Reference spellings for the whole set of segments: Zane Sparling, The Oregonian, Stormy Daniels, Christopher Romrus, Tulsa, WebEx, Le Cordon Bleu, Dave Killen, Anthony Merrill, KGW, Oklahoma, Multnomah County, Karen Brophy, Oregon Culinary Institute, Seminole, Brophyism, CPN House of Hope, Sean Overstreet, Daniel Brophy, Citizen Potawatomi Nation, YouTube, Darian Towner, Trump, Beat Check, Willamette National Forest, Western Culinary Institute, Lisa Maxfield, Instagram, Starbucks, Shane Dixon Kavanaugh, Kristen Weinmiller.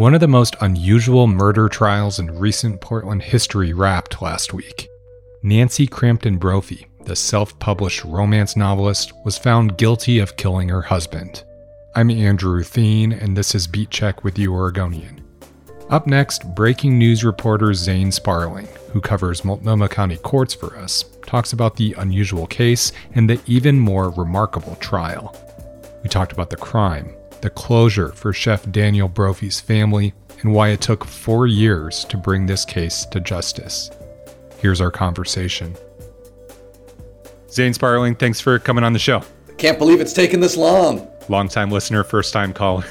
One of the most unusual murder trials in recent Portland history wrapped last week. Nancy Crampton Brophy, the self-published romance novelist, was found guilty of killing her husband. I'm Andrew Thien, and this is Beat Check with The Oregonian. Up next, breaking news reporter Zane Sparling, who covers Multnomah County courts for us, talks about the unusual case and the even more remarkable trial. We talked about the crime, the closure for Chef Daniel Brophy's family, and why it took 4 years to bring this case to justice. Here's our conversation. Zane Sparling, thanks for coming on the show. I can't believe it's taken this long. Long-time listener, first-time caller.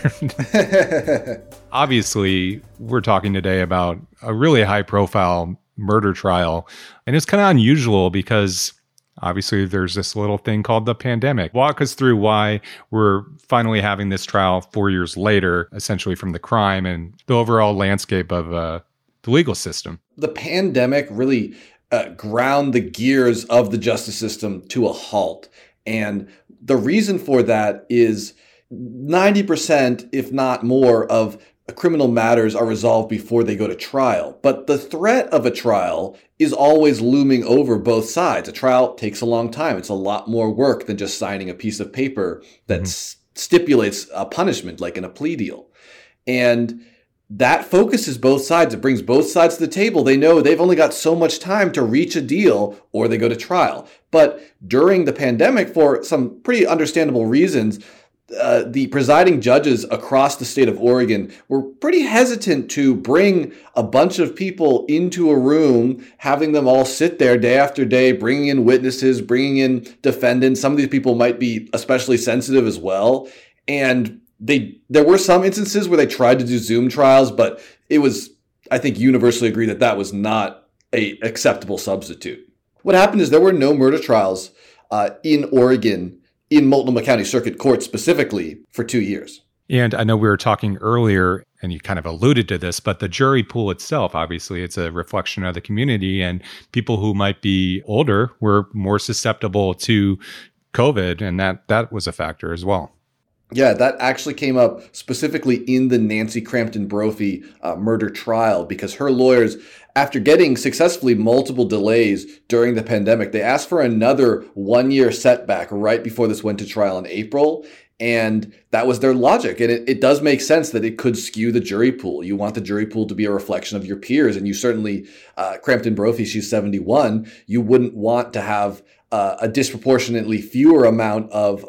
Obviously, we're talking today about a really high-profile murder trial, and it's kind of unusual because obviously there's this little thing called the pandemic. Walk us through why we're finally having this trial 4 years later, essentially from the crime and the overall landscape of the legal system. The pandemic really ground the gears of the justice system to a halt. And the reason for that is 90%, if not more, of criminal matters are resolved before they go to trial. But the threat of a trial is always looming over both sides. A trial takes a long time. It's a lot more work than just signing a piece of paper that stipulates a punishment, like in a plea deal. And that focuses both sides. It brings both sides to the table. They know they've only got so much time to reach a deal or they go to trial. But during the pandemic, for some pretty understandable reasons, the presiding judges across the state of Oregon were pretty hesitant to bring a bunch of people into a room, having them all sit there day after day, bringing in witnesses, bringing in defendants. Some of these people might be especially sensitive as well. And there were some instances where they tried to do Zoom trials, but it was, I think, universally agreed that that was not an acceptable substitute. What happened is there were no murder trials in Oregon in Multnomah County Circuit Court specifically for 2 years. And I know we were talking earlier, and you kind of alluded to this, but the jury pool itself, obviously, it's a reflection of the community, and people who might be older were more susceptible to COVID, and that was a factor as well. Yeah, that actually came up specifically in the Nancy Crampton Brophy murder trial because her lawyers, after getting successfully multiple delays during the pandemic, they asked for another 1 year setback right before this went to trial in April. And that was their logic. And it does make sense that it could skew the jury pool. You want the jury pool to be a reflection of your peers. And you certainly, Crampton Brophy, she's 71, you wouldn't want to have a disproportionately fewer amount of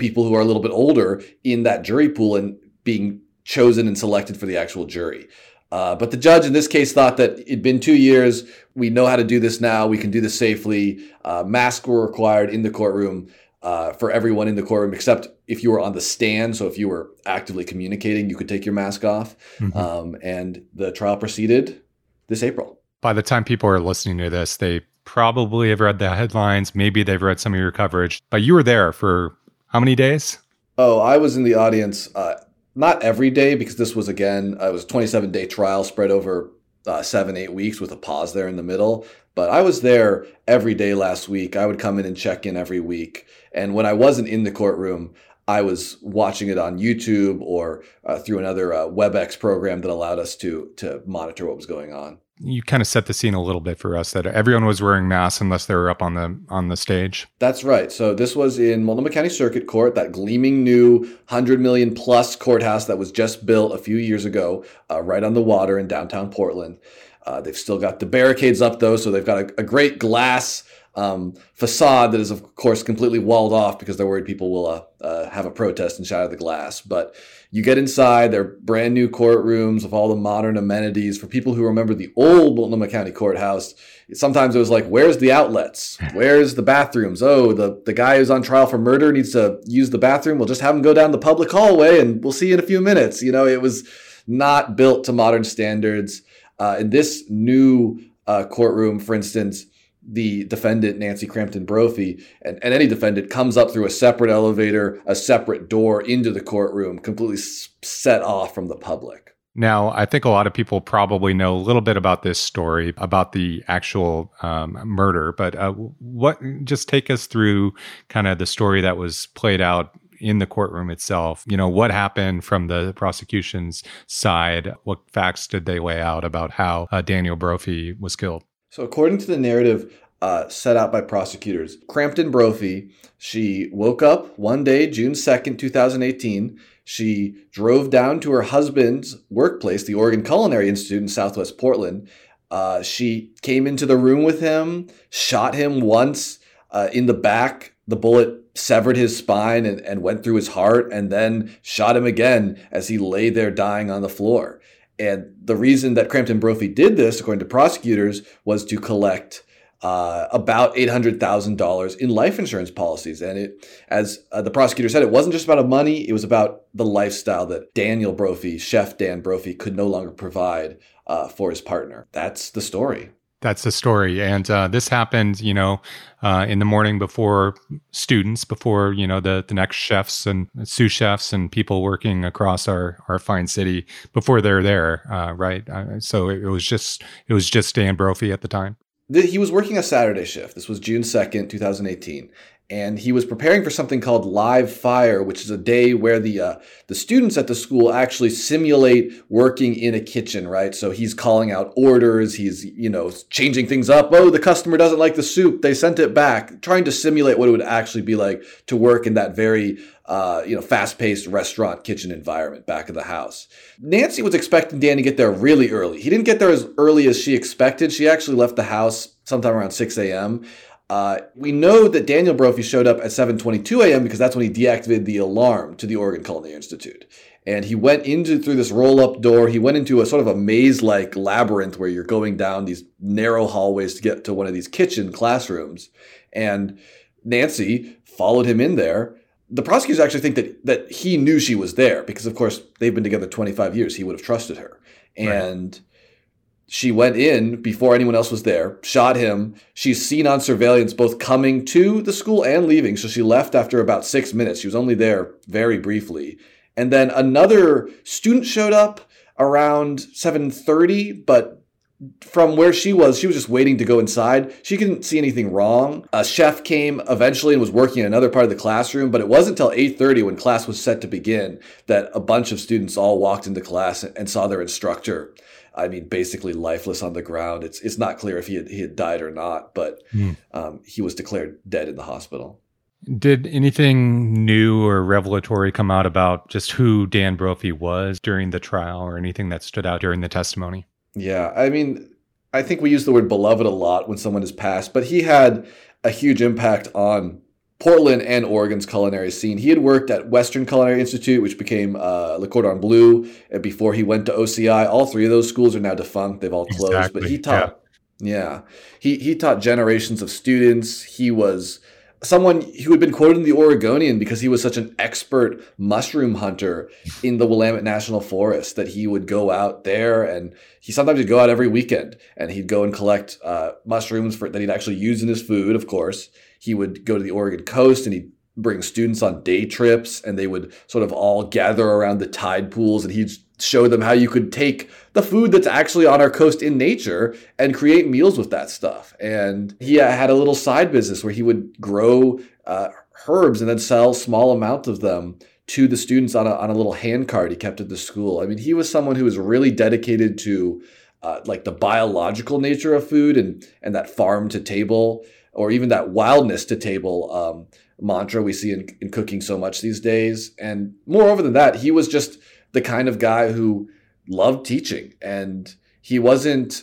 people who are a little bit older in that jury pool and being chosen and selected for the actual jury. But the judge in this case thought that it'd been 2 years. We know how to do this now. We can do this safely. Masks were required in the courtroom for everyone in the courtroom, except if you were on the stand. So if you were actively communicating, you could take your mask off. Mm-hmm. And the trial proceeded this April. By the time people are listening to this, they probably have read the headlines. Maybe they've read some of your coverage, but you were there for how many days? Oh, I was in the audience, not every day, because this was, again, it was a 27-day trial spread over 7-8 weeks with a pause there in the middle. But I was there every day last week. I would come in and check in every week. And when I wasn't in the courtroom, I was watching it on YouTube or through another WebEx program that allowed us to monitor what was going on. You kind of set the scene a little bit for us that everyone was wearing masks unless they were up on the stage. That's right. So this was in Multnomah County Circuit Court, that gleaming new 100 million plus courthouse that was just built a few years ago, right on the water in downtown Portland. They've still got the barricades up though. So they've got a great glass facade that is of course completely walled off because they're worried people will have a protest and shatter the glass. But you get inside, they're brand new courtrooms with all the modern amenities. For people who remember the old Multnomah County courthouse, sometimes it was like, where's the outlets? Where's the bathrooms? Oh, the guy who's on trial for murder needs to use the bathroom. We'll just have him go down the public hallway and we'll see you in a few minutes. You know, it was not built to modern standards. In this new courtroom, for instance, the defendant, Nancy Crampton Brophy, and any defendant comes up through a separate elevator, a separate door into the courtroom, completely set off from the public. Now, I think a lot of people probably know a little bit about this story, about the actual murder, but just take us through kind of the story that was played out in the courtroom itself. You know, what happened from the prosecution's side? What facts did they lay out about how Daniel Brophy was killed? So according to the narrative set out by prosecutors, Crampton Brophy, she woke up one day, June 2nd, 2018. She drove down to her husband's workplace, the Oregon Culinary Institute in Southwest Portland. She came into the room with him, shot him once in the back. The bullet severed his spine and went through his heart, and then shot him again as he lay there dying on the floor. And the reason that Crampton Brophy did this, according to prosecutors, was to collect about $800,000 in life insurance policies. And it, as the prosecutor said, it wasn't just about money. It was about the lifestyle that Daniel Brophy, Chef Dan Brophy, could no longer provide for his partner. That's the story. That's the story. And this happened, you know, in the morning before students, before, you know, the next chefs and sous chefs and people working across our fine city, before they're there, right? So it was just Dan Brophy at the time. He was working a Saturday shift. This was June 2nd, 2018. And he was preparing for something called Live Fire, which is a day where the students at the school actually simulate working in a kitchen, right? So he's calling out orders. He's, you know, changing things up. Oh, the customer doesn't like the soup. They sent it back. Trying to simulate what it would actually be like to work in that very, you know, fast-paced restaurant kitchen environment back of the house. Nancy was expecting Dan to get there really early. He didn't get there as early as she expected. She actually left the house sometime around 6 a.m., we know that Daniel Brophy showed up at 7:22 a.m. because that's when he deactivated the alarm to the Oregon Culinary Institute. And he went through this roll-up door. He went into a sort of a maze-like labyrinth where you're going down these narrow hallways to get to one of these kitchen classrooms. And Nancy followed him in there. The prosecutors actually think that he knew she was there because, of course, they've been together 25 years. He would have trusted her. And right. She went in before anyone else was there, shot him. She's seen on surveillance both coming to the school and leaving. So she left after about 6 minutes. She was only there very briefly. And then another student showed up around 7:30, but from where she was just waiting to go inside. She couldn't see anything wrong. A chef came eventually and was working in another part of the classroom, but it wasn't until 8:30 when class was set to begin that a bunch of students all walked into class and saw their instructor. I mean, basically lifeless on the ground. It's not clear if he had died or not, but he was declared dead in the hospital. Did anything new or revelatory come out about just who Dan Brophy was during the trial or anything that stood out during the testimony? Yeah, I mean, I think we use the word beloved a lot when someone is passed, but he had a huge impact on Portland and Oregon's culinary scene. He had worked at Western Culinary Institute, which became Le Cordon Bleu, before he went to OCI. All three of those schools are now defunct. They've all closed. Exactly. But he taught, he taught generations of students. He was someone who had been quoted in The Oregonian because he was such an expert mushroom hunter in the Willamette National Forest that he would go out there, and he sometimes would go out every weekend, and he'd go and collect mushrooms that he'd actually use in his food, of course. He would go to the Oregon coast and he'd bring students on day trips, and they would sort of all gather around the tide pools, and he'd show them how you could take the food that's actually on our coast in nature and create meals with that stuff. And he had a little side business where he would grow herbs and then sell small amounts of them to the students on a little hand cart he kept at the school. I mean, he was someone who was really dedicated to like the biological nature of food and that farm to table, or even that wildness to table mantra we see in cooking so much these days. And moreover than that, he was just the kind of guy who loved teaching. And he wasn't,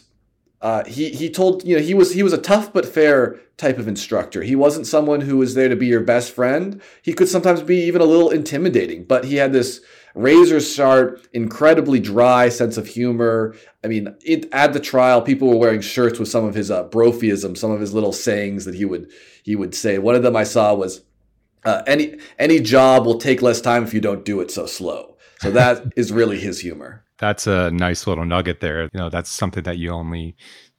he told, you know, he was a tough but fair type of instructor. He wasn't someone who was there to be your best friend. He could sometimes be even a little intimidating, but he had this razor sharp, incredibly dry sense of humor. I mean, at the trial, people were wearing shirts with some of his Brophyism, some of his little sayings that he would say. One of them I saw was, any job will take less time if you don't do it so slow. So that is really his humor. That's a nice little nugget there. You know, that's something that you only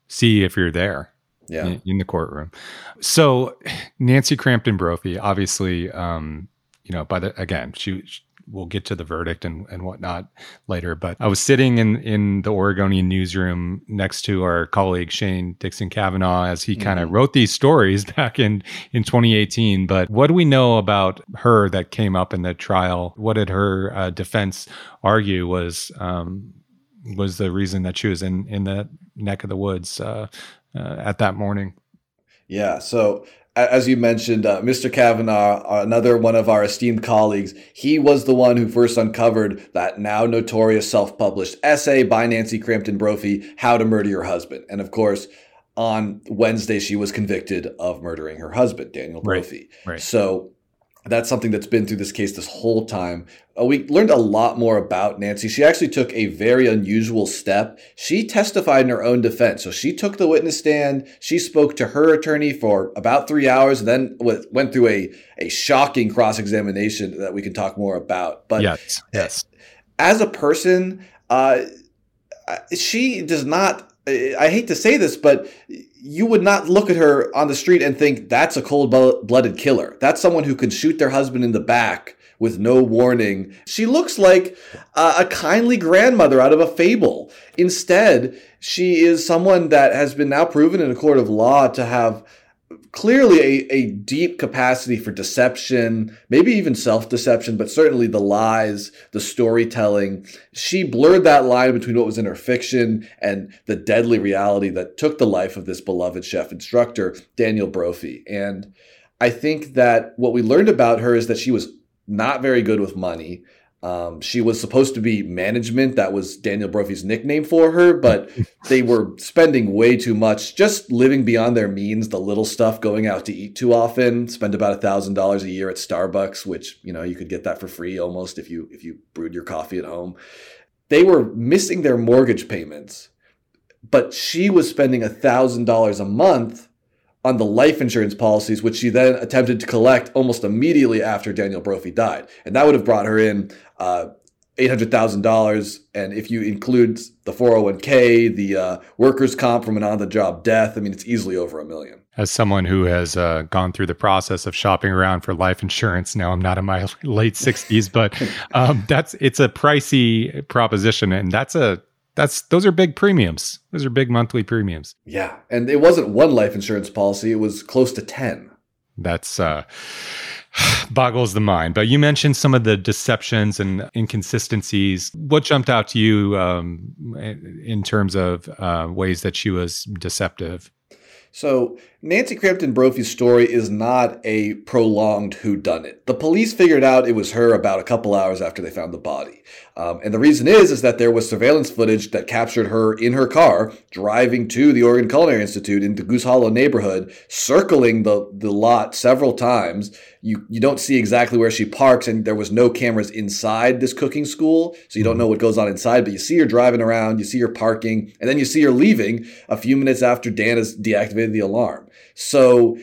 see if you're there. Yeah. In the courtroom. So Nancy Crampton Brophy, obviously, you know, by the, again, she we'll get to the verdict and whatnot later. But I was sitting in the Oregonian newsroom next to our colleague, Shane Dixon Kavanaugh, as he kind of wrote these stories back in 2018. But what do we know about her that came up in the trial? What did her defense argue was the reason that she was in the neck of the woods at that morning? Yeah. So as you mentioned, Mr. Kavanaugh, another one of our esteemed colleagues, he was the one who first uncovered that now notorious self-published essay by Nancy Crampton Brophy, How to Murder Your Husband. And of course, on Wednesday, she was convicted of murdering her husband, Daniel Brophy. Right. So that's something that's been through this case this whole time. We learned a lot more about Nancy. She actually took a very unusual step. She testified in her own defense. So she took the witness stand. She spoke to her attorney for about 3 hours, then went through a shocking cross-examination that we can talk more about. But yes. As a person, she does not, I hate to say this, but you would not look at her on the street and think that's a cold-blooded killer. That's someone who can shoot their husband in the back with no warning. She looks like a kindly grandmother out of a fable. Instead, she is someone that has been now proven in a court of law to have clearly a deep capacity for deception, maybe even self-deception, but certainly the lies, the storytelling. She blurred that line between what was in her fiction and the deadly reality that took the life of this beloved chef instructor, Daniel Brophy. And I think that what we learned about her is that she was not very good with money. She was supposed to be management. That was Daniel Brophy's nickname for her, but they were spending way too much, just living beyond their means, the little stuff, going out to eat too often, spend about $1,000 a year at Starbucks, which, you know, you could get that for free almost if you brewed your coffee at home. They were missing their mortgage payments, but she was spending $1,000 a month on the life insurance policies, which she then attempted to collect almost immediately after Daniel Brophy died. And that would have brought her in $800,000. And if you include the 401k, the workers' comp from an on-the-job death, I mean, it's easily over $1 million. As someone who has gone through the process of shopping around for life insurance, now I'm not in my late 60s, but it's a pricey proposition. And those are big premiums. Those are big monthly premiums. Yeah. And it wasn't one life insurance policy. It was close to 10. That's boggles the mind. But you mentioned some of the deceptions and inconsistencies. What jumped out to you in terms of ways that she was deceptive? So Nancy Crampton Brophy's story is not a prolonged whodunit. The police figured out it was her about a couple hours after they found the body. And the reason is that there was surveillance footage that captured her in her car driving to the Oregon Culinary Institute in the Goose Hollow neighborhood, circling the lot several times. You don't see exactly where she parks, and there was no cameras inside this cooking school, so you don't know what goes on inside, but you see her driving around, you see her parking, and then you see her leaving a few minutes after Dan has deactivated the alarm. So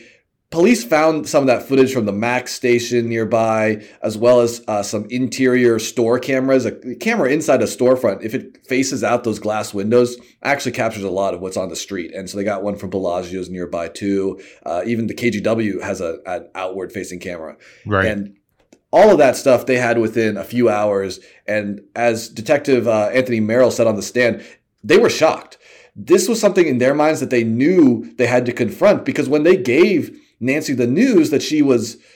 police found some of that footage from the MAC station nearby, as well as some interior store cameras. A camera inside a storefront, if it faces out those glass windows, actually captures a lot of what's on the street. And so they got one from Bellagio's nearby too. Even the KGW has an outward-facing camera. Right. And all of that stuff they had within a few hours. And as Detective Anthony Merrill said on the stand, they were shocked. This was something in their minds that they knew they had to confront, because when they gave Nancy the news that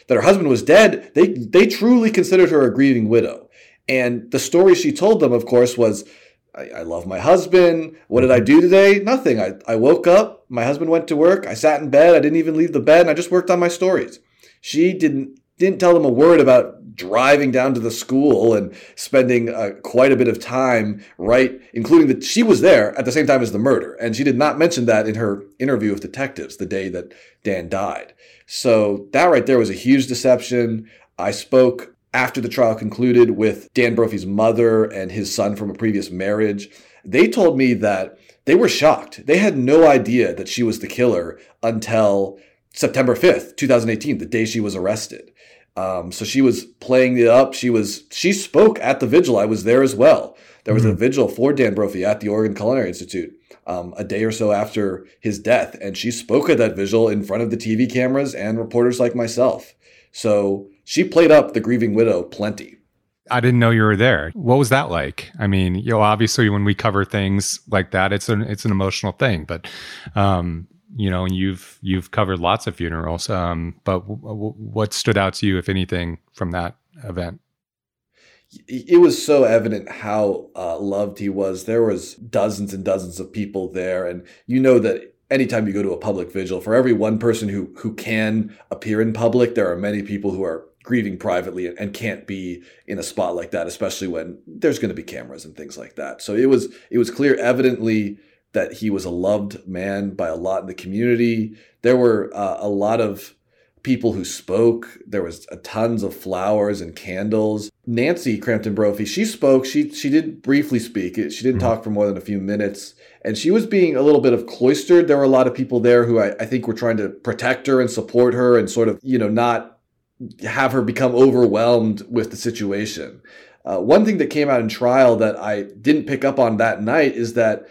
her husband was dead, they truly considered her a grieving widow. And the story she told them, of course, was, I love my husband. What did I do today? Nothing. I woke up. My husband went to work. I sat in bed. I didn't even leave the bed. And I just worked on my stories. She didn't tell them a word about driving down to the school and spending quite a bit of time, right, including that she was there at the same time as the murder. And she did not mention that in her interview with detectives the day that Dan died. So that right there was a huge deception. I spoke after the trial concluded with Dan Brophy's mother and his son from a previous marriage. They told me that they were shocked. They had no idea that she was the killer until September 5th, 2018, the day she was arrested. So she was playing it up. She spoke at the vigil. I was there as well. There was a vigil for Dan Brophy at the Oregon Culinary Institute a day or so after his death. And she spoke at that vigil in front of the TV cameras and reporters like myself. So she played up the grieving widow plenty. I didn't know you were there. What was that like? I mean, you know, obviously when we cover things like that, it's an emotional thing, but, you know, and you've covered lots of funerals. But what stood out to you, if anything, from that event? It was so evident how loved he was. There was dozens and dozens of people there. And you know that anytime you go to a public vigil, for every one person who can appear in public, there are many people who are grieving privately and can't be in a spot like that, especially when there's going to be cameras and things like that. So it was clear, evidently, that he was a loved man by a lot in the community. There were a lot of people who spoke. There was tons of flowers and candles. Nancy Crampton Brophy, she spoke. She did briefly speak. She didn't talk for more than a few minutes. And she was being a little bit of cloistered. There were a lot of people there who I think were trying to protect her and support her and sort of, you know, not have her become overwhelmed with the situation. One thing that came out in trial that I didn't pick up on that night is that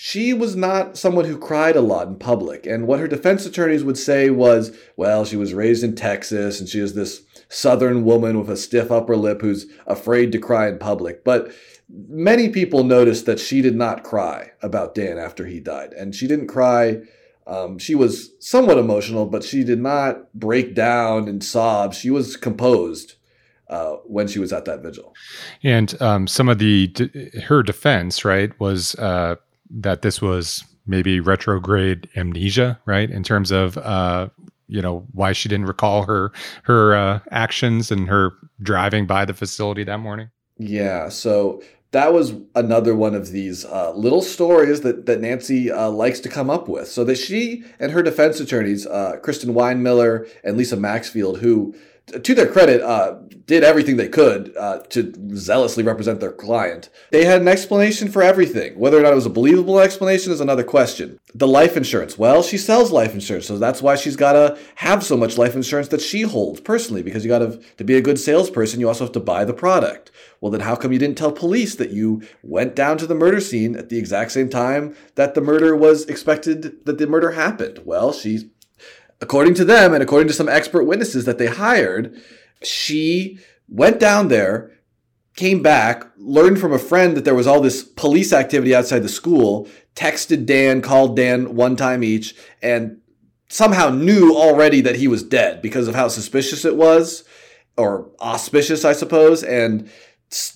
she was not someone who cried a lot in public. And what her defense attorneys would say was, well, she was raised in Texas and she is this Southern woman with a stiff upper lip who's afraid to cry in public. But many people noticed that she did not cry about Dan after he died. And she didn't cry. She was somewhat emotional, but she did not break down and sob. She was composed when she was at that vigil. And some of her defense, right, was that this was maybe retrograde amnesia, right, in terms of you know, why she didn't recall her actions and her driving by the facility that morning. Yeah, so that was another one of these little stories that Nancy likes to come up with. So that she and her defense attorneys, Kristen Weinmiller and Lisa Maxfield, who, to their credit, did everything they could to zealously represent their client. They had an explanation for everything. Whether or not it was a believable explanation is another question. The life insurance. Well, she sells life insurance, so that's why she's got to have so much life insurance that she holds personally, because you got to be a good salesperson, you also have to buy the product. Well, then how come you didn't tell police that you went down to the murder scene at the exact same time that the murder was expected, that the murder happened? Well, she, according to them and according to some expert witnesses that they hired, she went down there, came back, learned from a friend that there was all this police activity outside the school, texted Dan, called Dan one time each, and somehow knew already that he was dead because of how suspicious it was, or auspicious, I suppose, and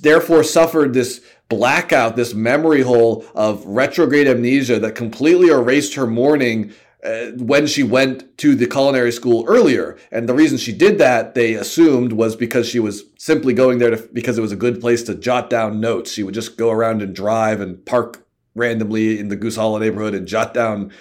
therefore suffered this blackout, this memory hole of retrograde amnesia that completely erased her mourning when she went to the culinary school earlier. And the reason she did that, they assumed, was because she was simply going there because it was a good place to jot down notes. She would just go around and drive and park randomly in the Goose Hollow neighborhood and jot down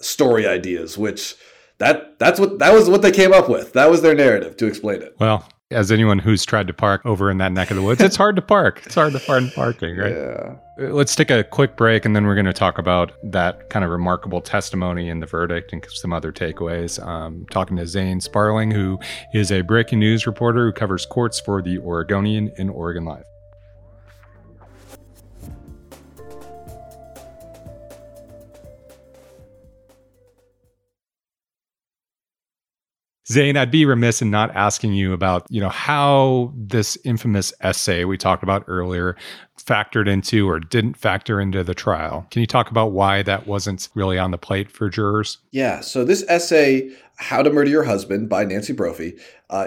story ideas, which that was what they came up with. That was their narrative to explain it. Well, as anyone who's tried to park over in that neck of the woods, it's hard to park. It's hard to find parking, right? Yeah. Let's take a quick break, and then we're going to talk about that kind of remarkable testimony and the verdict and some other takeaways. Talking to Zane Sparling, who is a breaking news reporter who covers courts for The Oregonian and Oregon Live. Zane, I'd be remiss in not asking you about, you know, how this infamous essay we talked about earlier factored into or didn't factor into the trial. Can you talk about why that wasn't really on the plate for jurors? Yeah. So this essay, How to Murder Your Husband by Nancy Brophy,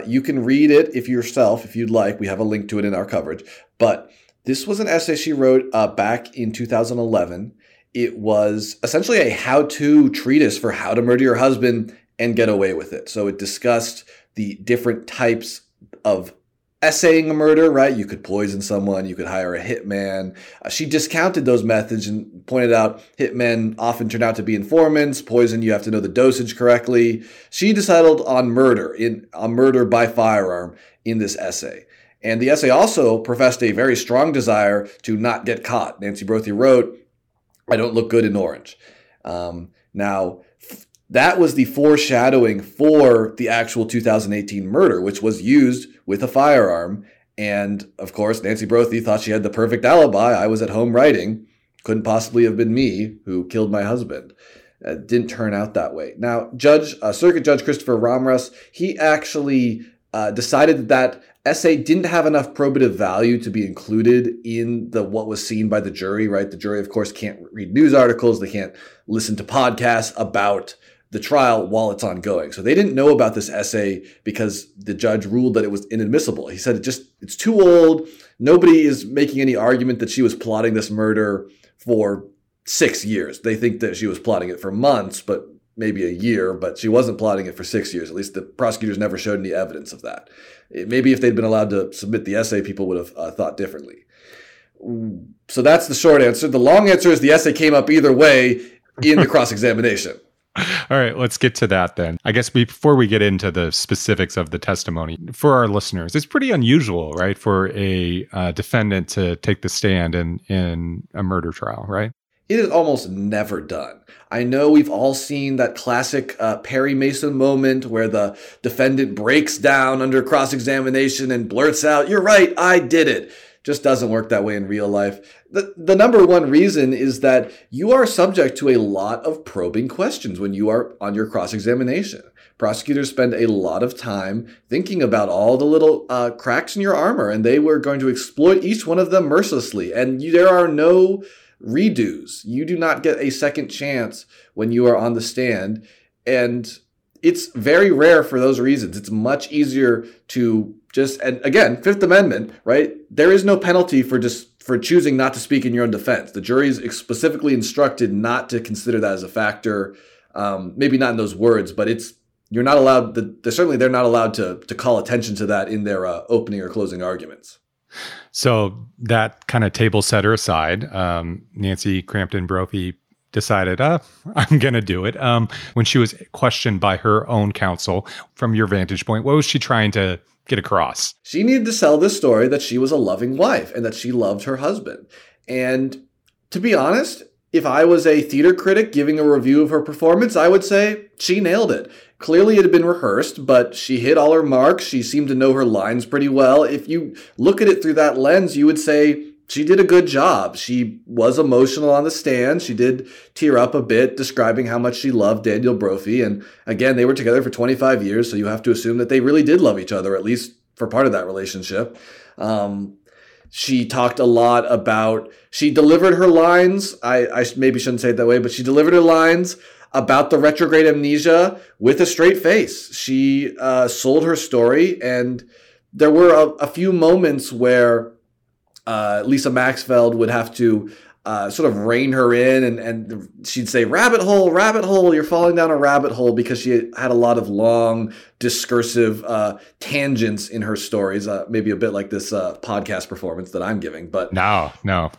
you can read it if you'd like. We have a link to it in our coverage. But this was an essay she wrote back in 2011. It was essentially a how-to treatise for how to murder your husband and get away with it. So it discussed the different types of essaying a murder, right? You could poison someone, you could hire a hitman. She discounted those methods and pointed out hitmen often turn out to be informants. Poison, you have to know the dosage correctly. She decided on murder by firearm in this essay. And the essay also professed a very strong desire to not get caught. Nancy Brophy wrote, "I don't look good in orange." Now, that was the foreshadowing for the actual 2018 murder, which was used with a firearm. And, of course, Nancy Brophy thought she had the perfect alibi. I was at home writing. Couldn't possibly have been me who killed my husband. Didn't turn out that way. Now, Circuit Judge Christopher Romrus, he actually decided that essay didn't have enough probative value to be included in the what was seen by the jury, right? The jury, of course, can't read news articles. They can't listen to podcasts about the trial while it's ongoing. So they didn't know about this essay because the judge ruled that it was inadmissible. He said, it's too old. Nobody is making any argument that she was plotting this murder for 6 years. They think that she was plotting it for months, but maybe a year, but she wasn't plotting it for 6 years. At least the prosecutors never showed any evidence of that. Maybe if they'd been allowed to submit the essay, people would have thought differently. So that's the short answer. The long answer is the essay came up either way in the cross-examination. All right, let's get to that then. I guess before we get into the specifics of the testimony, for our listeners, it's pretty unusual, right, for a defendant to take the stand in a murder trial, right? It is almost never done. I know we've all seen that classic Perry Mason moment where the defendant breaks down under cross-examination and blurts out, "You're right, I did it." Just doesn't work that way in real life. The number one reason is that you are subject to a lot of probing questions when you are on your cross-examination. Prosecutors spend a lot of time thinking about all the little cracks in your armor, and they were going to exploit each one of them mercilessly. And there are no redos. You do not get a second chance when you are on the stand. And it's very rare for those reasons. It's much easier to and again, Fifth Amendment, right? There is no penalty for choosing not to speak in your own defense. The jury is specifically instructed not to consider that as a factor. Maybe not in those words, but you're not allowed. Certainly, they're not allowed to call attention to that in their opening or closing arguments. So that kind of table setter aside, Nancy Crampton Brophy decided, I'm going to do it. When she was questioned by her own counsel, from your vantage point, what was she trying to get across? She needed to sell this story that she was a loving wife and that she loved her husband. And to be honest, if I was a theater critic giving a review of her performance, I would say she nailed it. Clearly it had been rehearsed, but she hit all her marks. She seemed to know her lines pretty well. If you look at it through that lens, you would say she did a good job. She was emotional on the stand. She did tear up a bit describing how much she loved Daniel Brophy. And again, they were together for 25 years, so you have to assume that they really did love each other, at least for part of that relationship. She talked a lot about, she delivered her lines. I maybe shouldn't say it that way, but she delivered her lines about the retrograde amnesia with a straight face. She sold her story, and there were a few moments where Lisa Maxfield would have to sort of rein her in, and she'd say, rabbit hole, you're falling down a rabbit hole, because she had a lot of long, discursive tangents in her stories, maybe a bit like this podcast performance that I'm giving. But No.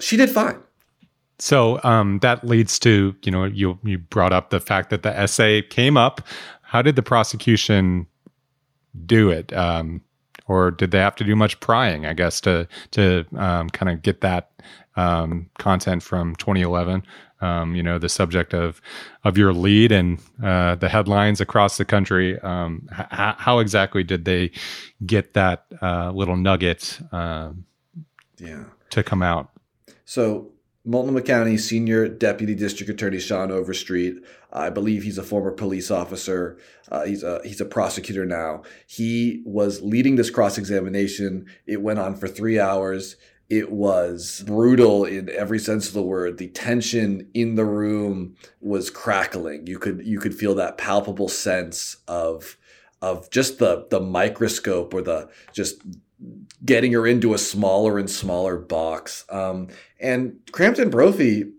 She did fine. So that leads to, you brought up the fact that the essay came up. How did the prosecution do it? Or did they have to do much prying, I guess, to kind of get that content from 2011, the subject of your lead and the headlines across the country? How exactly did they get that little nugget to come out? So Multnomah County Senior Deputy District Attorney Sean Overstreet, I believe he's a former police officer. He's a prosecutor now. He was leading this cross-examination. It went on for 3 hours. It was brutal in every sense of the word. The tension in the room was crackling. You could feel that palpable sense of just the microscope, or getting her into a smaller and smaller box. And Crampton Brophy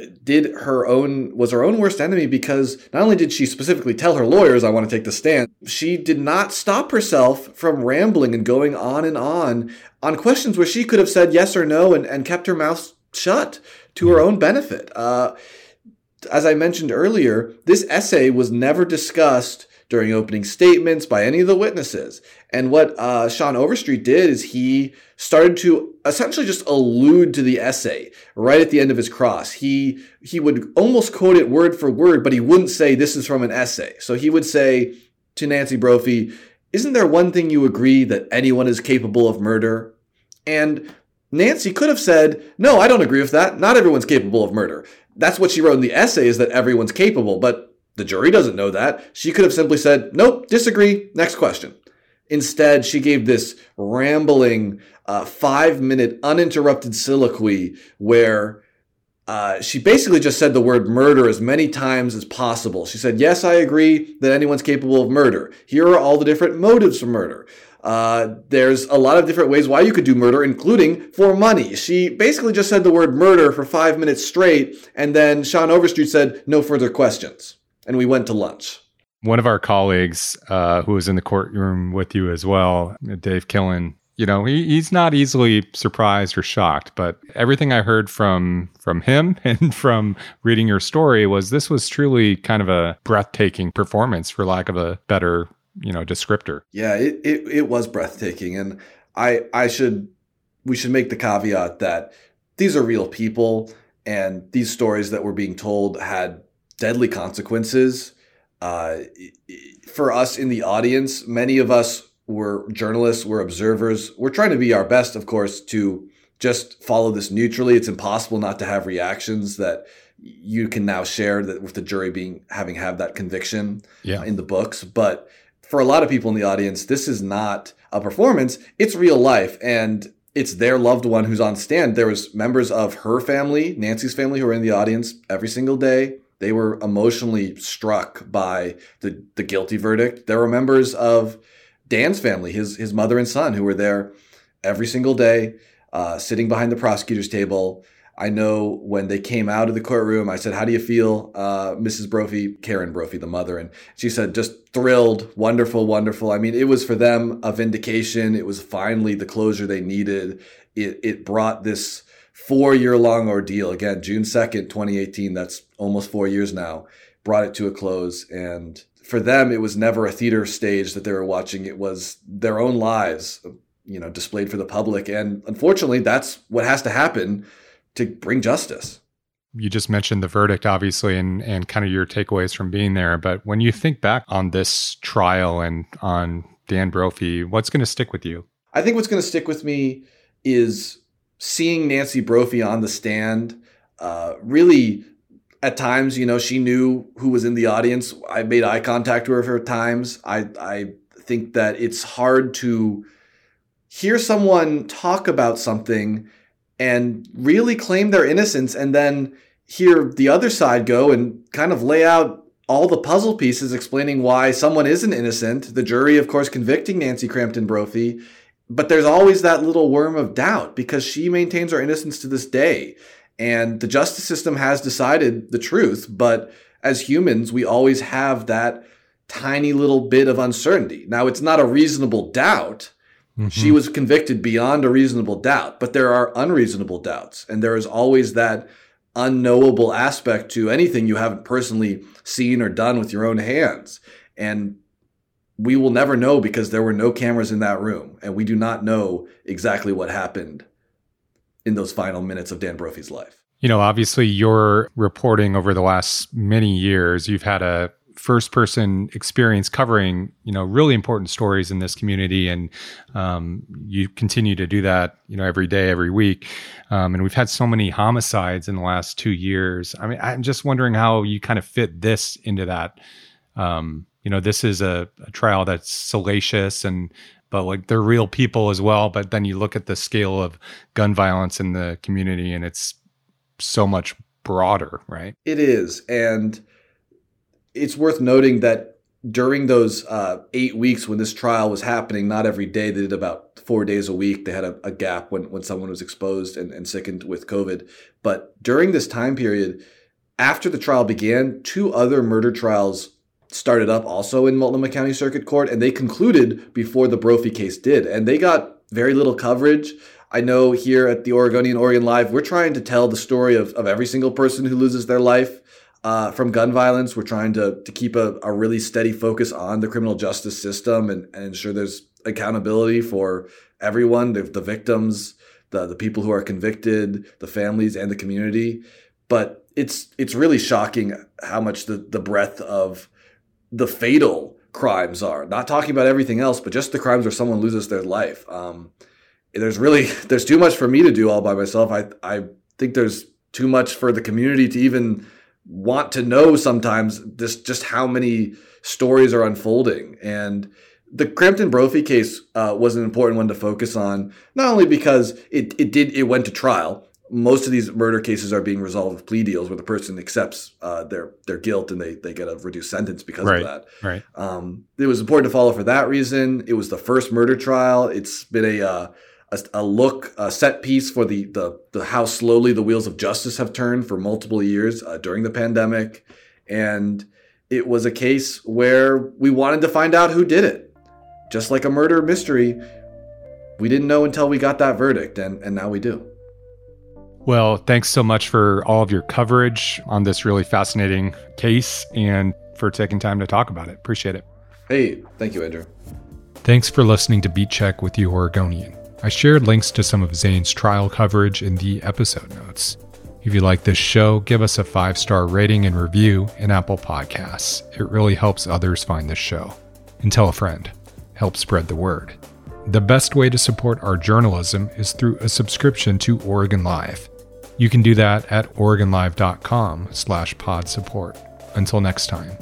was her own worst enemy, because not only did she specifically tell her lawyers, I want to take the stand, she did not stop herself from rambling and going on questions where she could have said yes or no and kept her mouth shut to her own benefit. As I mentioned earlier, this essay was never discussed during opening statements by any of the witnesses. And what Sean Overstreet did is he started to essentially just allude to the essay right at the end of his cross. He would almost quote it word for word, but he wouldn't say this is from an essay. So he would say to Nancy Brophy, "Isn't there one thing you agree, that anyone is capable of murder?" And Nancy could have said, "No, I don't agree with that. Not everyone's capable of murder." That's what she wrote in the essay, is that everyone's capable, but The jury doesn't know that. She could have simply said, nope, disagree, next question. Instead, she gave this rambling 5-minute uninterrupted soliloquy where she basically just said the word murder as many times as possible. She said, yes, I agree that anyone's capable of murder. Here are all the different motives for murder. There's a lot of different ways why you could do murder, including for money. She basically just said the word murder for 5 minutes straight, and then Sean Overstreet said, no further questions. And we went to lunch. One of our colleagues who was in the courtroom with you as well, Dave Killen, you know, he's not easily surprised or shocked, but everything I heard from him and from reading your story was this was truly kind of a breathtaking performance, for lack of a better, you know, descriptor. Yeah, it was breathtaking. And we should make the caveat that these are real people and these stories that were being told had deadly consequences. For us in the audience, many of us we're journalists, we're observers. We're trying to be our best, of course, to just follow this neutrally. It's impossible not to have reactions that you can now share that with the jury being having that conviction in the books. But for a lot of people in the audience, this is not a performance. It's real life. And it's their loved one who's on stand. There was members of her family, Nancy's family, who were in the audience every single day. They were emotionally struck by the guilty verdict. There were members of Dan's family, his mother and son, who were there every single day, sitting behind the prosecutor's table. I know when they came out of the courtroom, I said, how do you feel, Mrs. Brophy? Karen Brophy, the mother. And she said, just thrilled, wonderful, wonderful. I mean, it was for them a vindication. It was finally the closure they needed. It brought this 4-year-long ordeal. Again, June 2nd, 2018, that's almost 4 years now, brought it to a close. And for them, it was never a theater stage that they were watching. It was their own lives, you know, displayed for the public. And unfortunately, that's what has to happen to bring justice. You just mentioned the verdict, obviously, and kind of your takeaways from being there. But when you think back on this trial and on Dan Brophy, what's going to stick with you? I think what's going to stick with me is seeing Nancy Brophy on the stand, really. At times, you know, she knew who was in the audience. I made eye contact with her at times. I think that it's hard to hear someone talk about something and really claim their innocence and then hear the other side go and kind of lay out all the puzzle pieces explaining why someone isn't innocent. The jury, of course, convicting Nancy Crampton Brophy. But there's always that little worm of doubt because she maintains her innocence to this day. And the justice system has decided the truth, but as humans, we always have that tiny little bit of uncertainty. Now, it's not a reasonable doubt. Mm-hmm. She was convicted beyond a reasonable doubt, but there are unreasonable doubts. And there is always that unknowable aspect to anything you haven't personally seen or done with your own hands. And we will never know because there were no cameras in that room. And we do not know exactly what happened in those final minutes of Dan Brophy's life. You know, obviously your reporting over the last many years, you've had a first person experience covering, you know, really important stories in this community. And you continue to do that, you know, every day, every week. And we've had so many homicides in the last 2 years. I mean, I'm just wondering how you kind of fit this into that. You know, this is a trial that's salacious but like they're real people as well. But then you look at the scale of gun violence in the community and it's so much broader, right? It is. And it's worth noting that during those 8 weeks when this trial was happening, not every day, they did about 4 days a week. They had a gap when someone was exposed and sickened with COVID. But during this time period, after the trial began, 2 other murder trials started up also in Multnomah County Circuit Court, and they concluded before the Brophy case did. And they got very little coverage. I know here at the Oregonian, Oregon Live, we're trying to tell the story of every single person who loses their life from gun violence. We're trying to keep a really steady focus on the criminal justice system and ensure there's accountability for everyone, the victims, the people who are convicted, the families, and the community. But it's really shocking how much the breadth of the fatal crimes are. Not talking about everything else, but just the crimes where someone loses their life. There's too much for me to do all by myself. I think there's too much for the community to even want to know sometimes this, just how many stories are unfolding. And the Crampton Brophy case was an important one to focus on, not only because it went to trial. Most of these murder cases are being resolved with plea deals where the person accepts their guilt and they get a reduced sentence because of that. Right. It was important to follow for that reason. It was the first murder trial. It's been a set piece for the how slowly the wheels of justice have turned for multiple years during the pandemic. And it was a case where we wanted to find out who did it. Just like a murder mystery, we didn't know until we got that verdict, and now we do. Well, thanks so much for all of your coverage on this really fascinating case and for taking time to talk about it. Appreciate it. Hey, thank you, Andrew. Thanks for listening to Beat Check with The Oregonian. I shared links to some of Zane's trial coverage in the episode notes. If you like this show, give us a 5-star rating and review in Apple Podcasts. It really helps others find this show. And tell a friend. Help spread the word. The best way to support our journalism is through a subscription to Oregon Live. You can do that at OregonLive.com/pod support. Until next time.